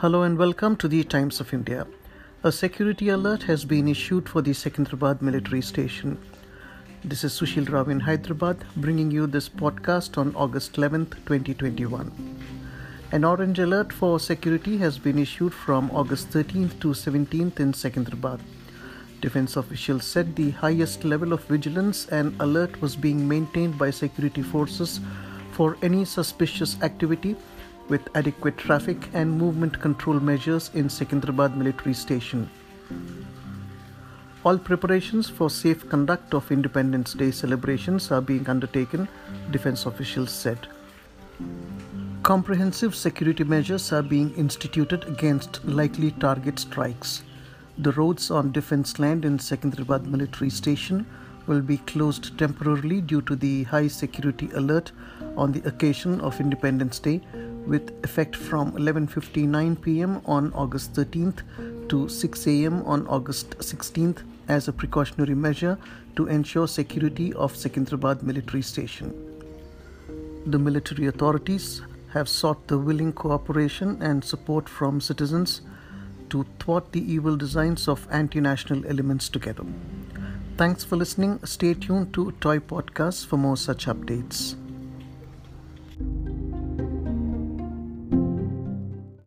Hello and welcome to the Times of India. A security alert has been issued for the Secunderabad military station. This is Sushil Ravin, Hyderabad, bringing you this podcast on August 11th, 2021. An orange alert for security has been issued from August 13th to 17th in Secunderabad. Defense officials said the highest level of vigilance and alert was being maintained by security forces for any suspicious activity, with adequate traffic and movement control measures in Secunderabad military station. All preparations for safe conduct of Independence Day celebrations are being undertaken, defense officials said. Comprehensive security measures are being instituted against likely target strikes. The roads on defense land in Secunderabad military station will be closed temporarily due to the high security alert on the occasion of Independence Day, with effect from 11:59 p.m. on August 13th to 6 a.m. on August 16th as a precautionary measure to ensure security of Secunderabad military station. The military authorities have sought the willing cooperation and support from citizens to thwart the evil designs of anti-national elements together. Thanks for listening. Stay tuned to Toy Podcast for more such updates.